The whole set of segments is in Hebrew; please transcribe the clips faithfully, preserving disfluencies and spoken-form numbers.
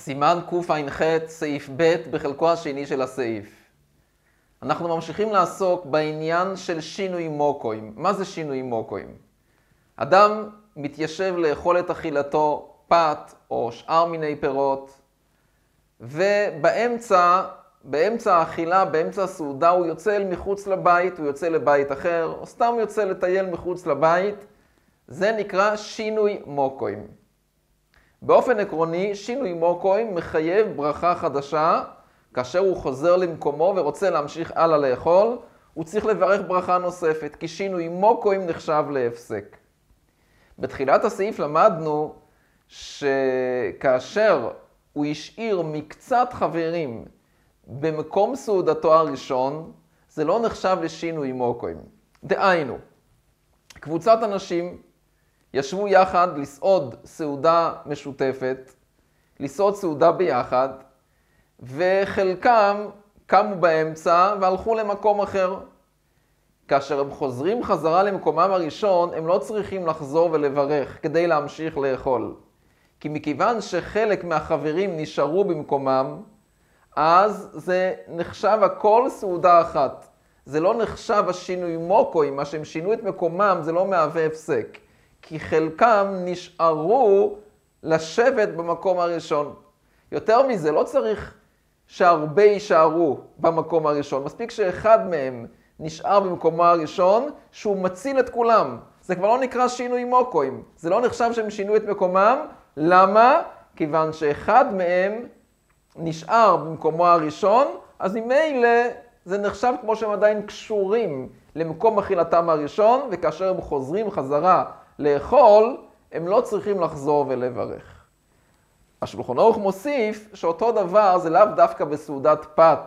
סימן קע"ח סעיף ב' בחלקו השני של הסעיף. אנחנו ממשיכים לעסוק בעניין של שינוי מוקוים. מה זה שינוי מוקוים? אדם מתיישב לאכול את אכילתו פת או שאר מיני פירות, ובאמצע באמצע האכילה, באמצע הסעודה, הוא יוצא אל מחוץ לבית, הוא יוצא לבית אחר, או סתם יוצא לטייל מחוץ לבית. זה נקרא שינוי מוקוים. באופן עקרוני, שינוי מוקוים מחייב ברכה חדשה. כאשר הוא חוזר למקומו ורוצה להמשיך הלאה לאכול, הוא צריך לברך ברכה נוספת, כי שינוי מוקוים נחשב להפסק. בתחילת הסעיף למדנו שכאשר הוא השאיר מקצת חברים במקום סעודתו הראשון, זה לא נחשב לשינוי מוקוים. דהיינו, קבוצת אנשים ישבו יחד לסעוד סעודה משותפת, לסעוד סעודה ביחד, וחלקם קמו באמצע והלכו למקום אחר. כאשר הם חוזרים חזרה למקומם הראשון, הם לא צריכים לחזור ולברך כדי להמשיך לאכול. כי מכיוון שחלק מהחברים נשארו במקומם, אז זה נחשב הכל סעודה אחת. זה לא נחשב השינוי מוקוים, מה שהם שינו את מקומם זה לא מהווה הפסק. כי חלקם נשארו לשבת במקום הראשון. יותר מזה, לא צריך שהרבה יישארו במקום הראשון. מספיק שאחד מהם נשאר במקומו הראשון, שהוא מציל את כולם. זה כבר לא נקרא שינוי מוקוים. זה לא נחשב שהם שינו את מקומם. למה? כיוון שאחד מהם נשאר במקומו הראשון, אז ממילא זה נחשב כמו שהם עדיין קשורים למקום אכילתם הראשון, וכאשר הם חוזרים חזרה לאכול, הם לא צריכים לחזור ולברך. השולחן ערוך מוסיף שאותו דבר זה לאו דווקא בסעודת פת,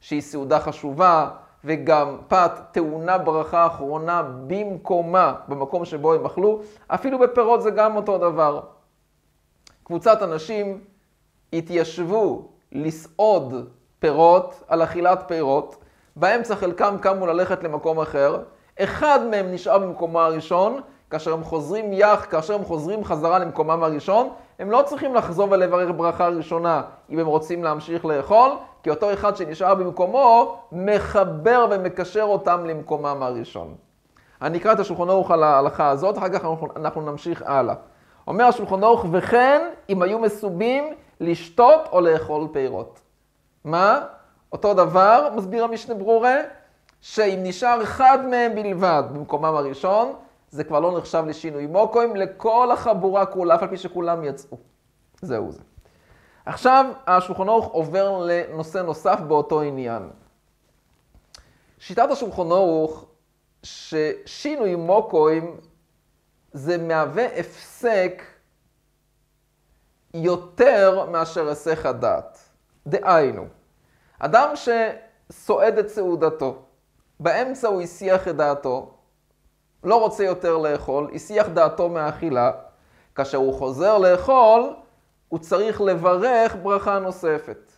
שהיא סעודה חשובה, וגם פת טעונה ברכה אחרונה במקומה, במקום שבו הם אכלו, אפילו בפירות זה גם אותו דבר. קבוצת אנשים התיישבו לסעוד פירות על אכילת פירות, באמצע חלקם קמו ללכת למקום אחר, אחד מהם נשאר במקומו הראשון, כאשר הם חוזרים יח, כאשר הם חוזרים חזרה למקומם הראשון, הם לא צריכים לחזור ולברך ברכה ראשונה אם הם רוצים להמשיך לאכול, כי אותו אחד שנשאר במקומו מחבר ומקשר אותם למקומם הראשון. אני אקרא את השולחן ערוך על ההלכה הזאת, אחר כך אנחנו נמשיך הלאה. אומר השולחן ערוך, וכן אם היו מסובים לשתות או לאכול פירות. מה? אותו דבר, מסביר המשנה ברורה, שאם נשאר אחד מהם בלבד במקומם הראשון, זה כבר לא נחשב לשינוי מוקוים, לכל החבורה כולה, אף על פי שכולם יצאו. זהו זה. עכשיו, השולחן ערוך עובר לנושא נוסף באותו עניין. שיטת השולחן ערוך, ששינוי מוקוים, זה מהווה הפסק יותר מאשר היסח הדעת. דהיינו, אדם שסועד את סעודתו, באמצע הוא הסיח את דעתו, לא רוצה יותר לאכול, הסיח דעתו מהאכילה. כאשר הוא חוזר לאכול, הוא צריך לברך ברכה נוספת.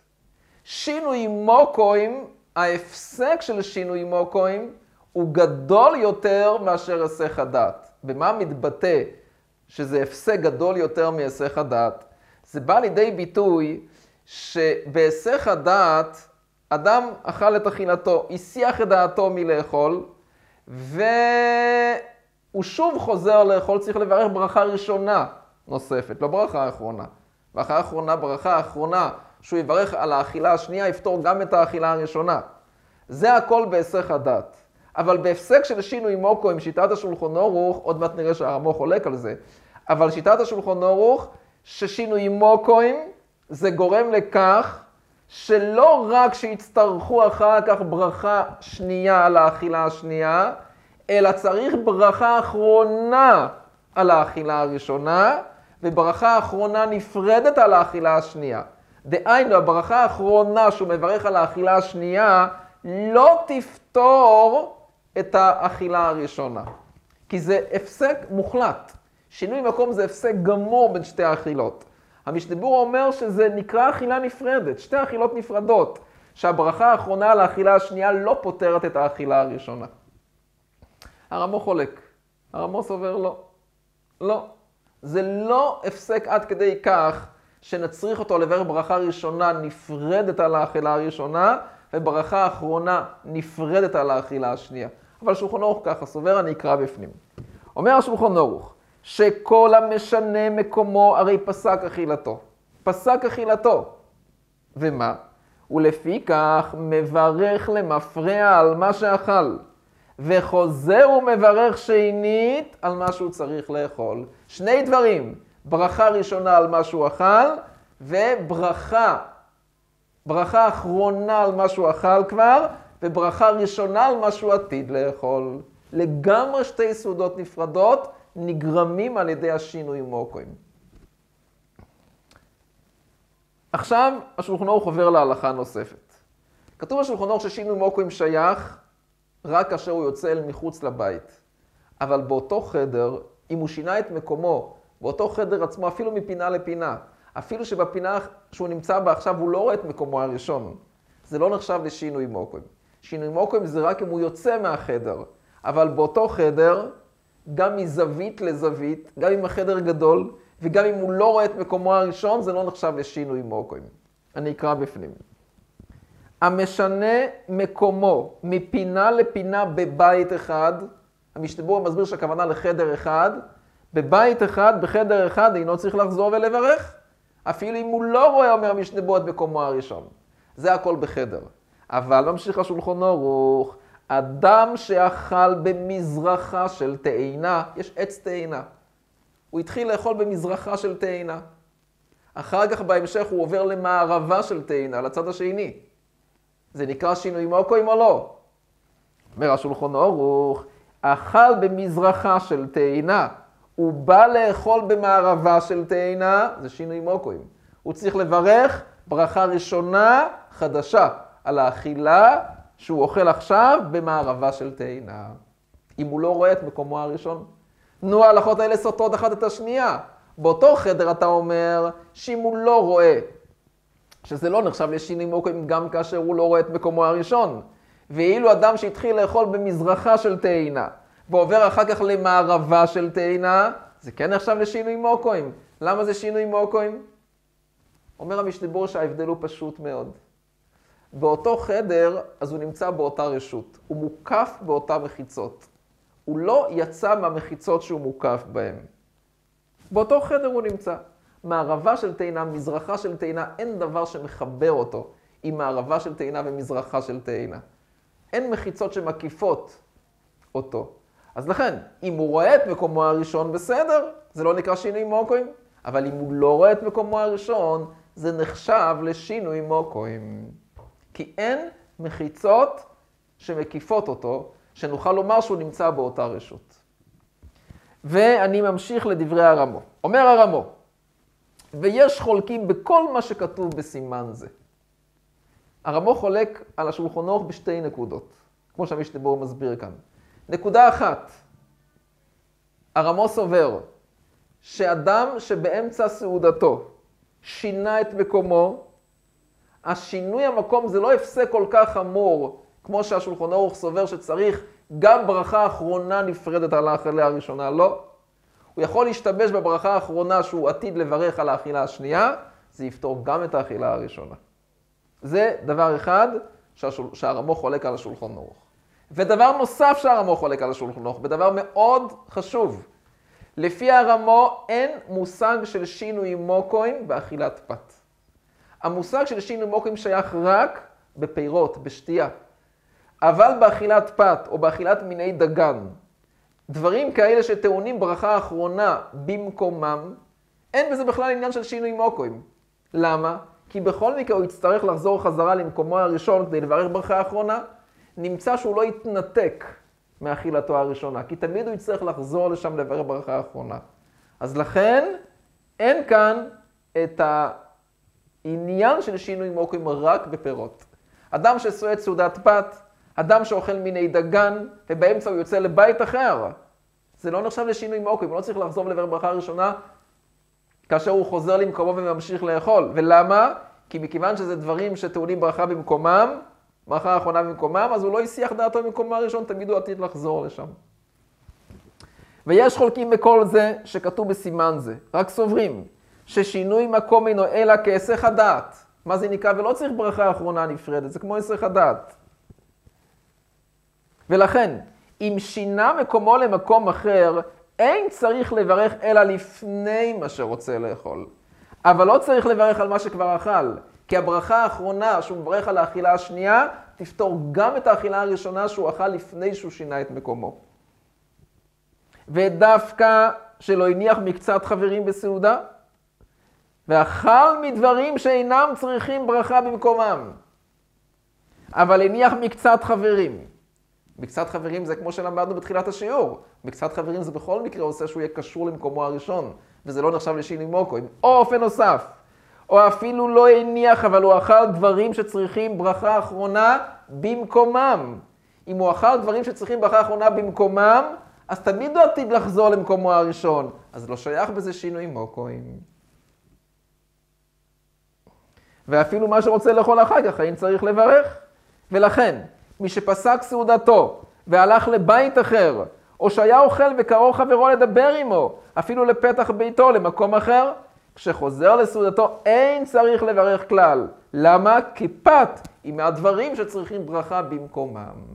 שינוי מוקוים, ההפסק של שינוי מוקוים, הוא גדול יותר מאשר היסח הדעת. במה מתבטא שזה הפסק גדול יותר מהיסח הדעת? זה בא לידי ביטוי שבהיסח הדעת, אדם אכל את אכילתו, הסיח את דעתו מלאכול, והוא שוב חוזר לאכול, צריך לברך ברכה ראשונה נוספת, לא ברכה האחרונה. ברכה האחרונה, ברכה האחרונה, שהוא יברך על האכילה השנייה, יפתור גם את האכילה הראשונה. זה הכל בהיסח הדעת. אבל בהפסק של שינוי מוקוים, שיטת השולחן ערוך, עוד מעט נראה שהרמ"ח חולק על זה, אבל שיטת השולחן ערוך, ששינוי מוקוים, זה גורם לכך, שלא רק שיצטרכו אחר כך ברכה שנייה על האכילה השנייה, אלא צריך ברכה אחרונה על האכילה הראשונה, וברכה אחרונה נפרדת על האכילה השנייה. דהיינו, הברכה האחרונה שהוא מברך על האכילה השנייה, לא תפתור את האכילה הראשונה. כי זה הפסק מוחלט. שינוי מקום זה הפסק גמור בין שתי האכילות. המשנה ברורה אומר שזה נקרא אכילה נפרדת, שתי אכילות נפרדות, שהברכה האחרונה על האכילה השנייה לא פותרת את האכילה הראשונה. הרמ"ח חולק, הרמ"ח סובר לא. לא. זה לא הפסק עד כדי כך שנצריך אותו לעבר ברכה ראשונה נפרדת על האכילה הראשונה, וברכה האחרונה נפרדת על האכילה השנייה. אבל שולחון ארוך ככה סובר, אני אקרא בפנים. אומר השולחון ארוך, שכל המשנה מקומו הרי פסק אכילתו. פסק אכילתו. ומה? ולפי כך מברך למפרע על מה שאכל. וחוזר ומברך שנית על מה שהוא צריך לאכול. שני דברים, ברכה ראשונה על מה שהוא אכל, וברכה, ברכה אחרונה על מה שהוא אכל כבר, וברכה ראשונה על מה שהוא עתיד לאכול. לגמרי שתי סעודות נפרדות נגרמים על ידי השינויים המוקויים. עכשיו השולחון ארוך עובר להלכה נוספת. כתוב בשולחון ארוך ששינוי מוקויים שייך רק כאשר הוא יוצא אל מחוץ לבית. אבל באותו חדר, אם הוא שינה את מקומו, באותו חדר עצמו, אפילו מפינה לפינה, אפילו שבפינה שהוא נמצא בה עכשיו הוא לא רואה את מקומו הראשון, זה לא נחשב לשינוי מוקויים. שינוי מוקויים זה רק אם הוא יוצא מהחדר, אבל באותו חדר, גם מזווית לזווית, גם אם החדר גדול, וגם אם הוא לא רואה את מקומו הראשון, זה לא נחשב לשינוי מוקויים. אני אקרא בפנים. המשנה מקומו מפינה לפינה בבית אחד, המשתבר מסביר שהכוונה לחדר אחד, בבית אחד, בחדר אחד, אינו צריך לחזור ולברך, אפילו אם הוא לא רואה, אומר המשתבר, את מקומו הראשון. זה הכל בחדר. אבל ממשיך השולחון ארוך, אדם שאכל במזרחה של תאנה, יש עץ תאנה, הוא התחיל לאכול במזרחה של תאנה, אחר כך בהמשך הוא עובר למערבה של תאנה, לצד השני. זה נקרא שינוי מוקויים או לא? אומר השולחון ארוך, אכל במזרחה של תאנה, הוא בא לאכול במערבה של תאנה, זה שינוי מוקויים. הוא צריך לברך ברכה ראשונה חדשה על האכילה שהוא אוכל עכשיו במערבה של תאנה. אם הוא לא רואה את מקומו הראשון. נו, ההלכות האלה סותרות אחת את השנייה. באותו חדר אתה אומר שאם הוא לא רואה, שזה לא נחשב לשינוי מוקויים גם כאשר הוא לא רואה את מקומו הראשון. ואילו אדם שהתחיל לאכול במזרחה של תאנה, ועובר אחר כך למערבה של תאנה, זה כן נחשב לשינוי מוקויים. למה זה שינוי מוקויים? אומר המשנה ברורה שההבדל הוא פשוט מאוד. באותו חדר, אז הוא נמצא באותה רשות. הוא מוקף באותה מחיצות. הוא לא יצא מהמחיצות שהוא מוקף בהן. באותו חדר הוא נמצא. מערבה של תאנה, מזרחה של תאנה, אין דבר שמחבר אותו עם מערבה של תאנה ומזרחה של תאנה. אין מחיצות שמקיפות אותו. אז לכן, אם הוא רואה את מקומו הראשון בסדר, זה לא נקרא שינוי מוקויים. אבל אם הוא לא רואה את מקומו הראשון, זה נחשב לשינוי מוקויים. כי אין מחיצות שמקיפות אותו, שנוכל לומר שהוא נמצא באותה רשות. ואני ממשיך לדברי הרמו. אומר הרמו, ויש חולקים בכל מה שכתוב בסימן זה. הרמו חולק על השולחון ארוך בשתי נקודות, כמו שהמשנה ברורה מסביר כאן. נקודה אחת, הרמו סובר שאדם שבאמצע סעודתו שינה את מקומו, השינוי המקום זה לא הפסק כל כך חמור, כמו שהשולחון ארוך סובר שצריך גם ברכה אחרונה נפרדת על האכילה הראשונה, לא. הוא יכול להשתבש בברכה האחרונה שהוא עתיד לברך על האכילה השנייה, זה יפתור גם את האכילה הראשונה. זה דבר אחד שהשול... שהרמו חולק על השולחון ארוך. ודבר נוסף שהרמו חולק על השולחון ארוך, בדבר מאוד חשוב. לפי הרמו אין מושג של שינוי מוקויים באכילת פת. המושג של שינוי מוקויים שייך רק בפירות, בשתייה. אבל באכילת פת או באכילת מיני דגן, דברים כאלה שטעונים ברכה האחרונה במקומם, אין בזה בכלל עניין של שינוי מוקויים. למה? כי בכל מקרה הוא יצטרך לחזור חזרה למקומו הראשון כדי לברך ברכה האחרונה, נמצא שהוא לא יתנתק מאכילתו הראשונה, כי תמיד הוא יצטרך לחזור לשם לברך ברכה האחרונה. אז לכן אין כאן את העניין של שינוי מוקויים רק בפירות. אדם שסועד סעודת פת, אדם שאוכל מיני דגן, ובאמצע הוא יוצא לבית אחר. זה לא נחשב לשינוי מוקויים, הוא לא צריך לחזור לברך ברכה הראשונה, כאשר הוא חוזר למקומו וממשיך לאכול. ולמה? כי מכיוון שזה דברים שטעונים ברכה במקומם, ברכה האחרונה במקומם, אז הוא לא יסיח דעתו במקומו הראשון, תמיד הוא עתיד לחזור לשם. ויש חולקים בכל זה שכתוב בסימן זה, רק סוברים, ששינוי מקום אינו אלא כהיסח הדעת. מה זה נקרא? ולא צריך ברכה אחרונה נפרדת, זה כמו היסח הדעת. ולכן, אם שינה מקומו למקום אחר, אין צריך לברך אלא לפני מה שרוצה לאכול. אבל לא צריך לברך על מה שכבר אכל, כי הברכה האחרונה שהוא מברך על האכילה השנייה, תפתור גם את האכילה הראשונה שהוא אכל לפני שהוא שינה את מקומו. ודווקא שלא הניח מקצת חברים בסעודה, ואכל מדברים שאינם צריכים ברכה במקומם. אבל הניח מקצת חברים. מקצת חברים זה כמו שלמדנו בתחילת השיעור. מקצת חברים זה בכל מקרה עושה שהוא יהיה קשור למקומו הראשון, וזה לא נחשב לשינוי מקום. או אופן נוסף, או אפילו לא הניח, אבל הוא אכל דברים שצריכים ברכה אחרונה במקומם. אם הוא אכל דברים שצריכים ברכה אחרונה במקומם, אז תמיד הוא עתיד לחזור למקומו הראשון. אז לא שייך בזה שינוי מקום. ואפילו מה שרוצה לאכול אחר כך, האם צריך לברך? ולכן, מי שפסק סעודתו והלך לבית אחר, או שהיה אוכל וקראו חברו לדבר עמו, אפילו לפתח ביתו, למקום אחר, כשחוזר לסעודתו אין צריך לברך כלל. למה? כי פת היא מהדברים שצריכים ברכה במקומם.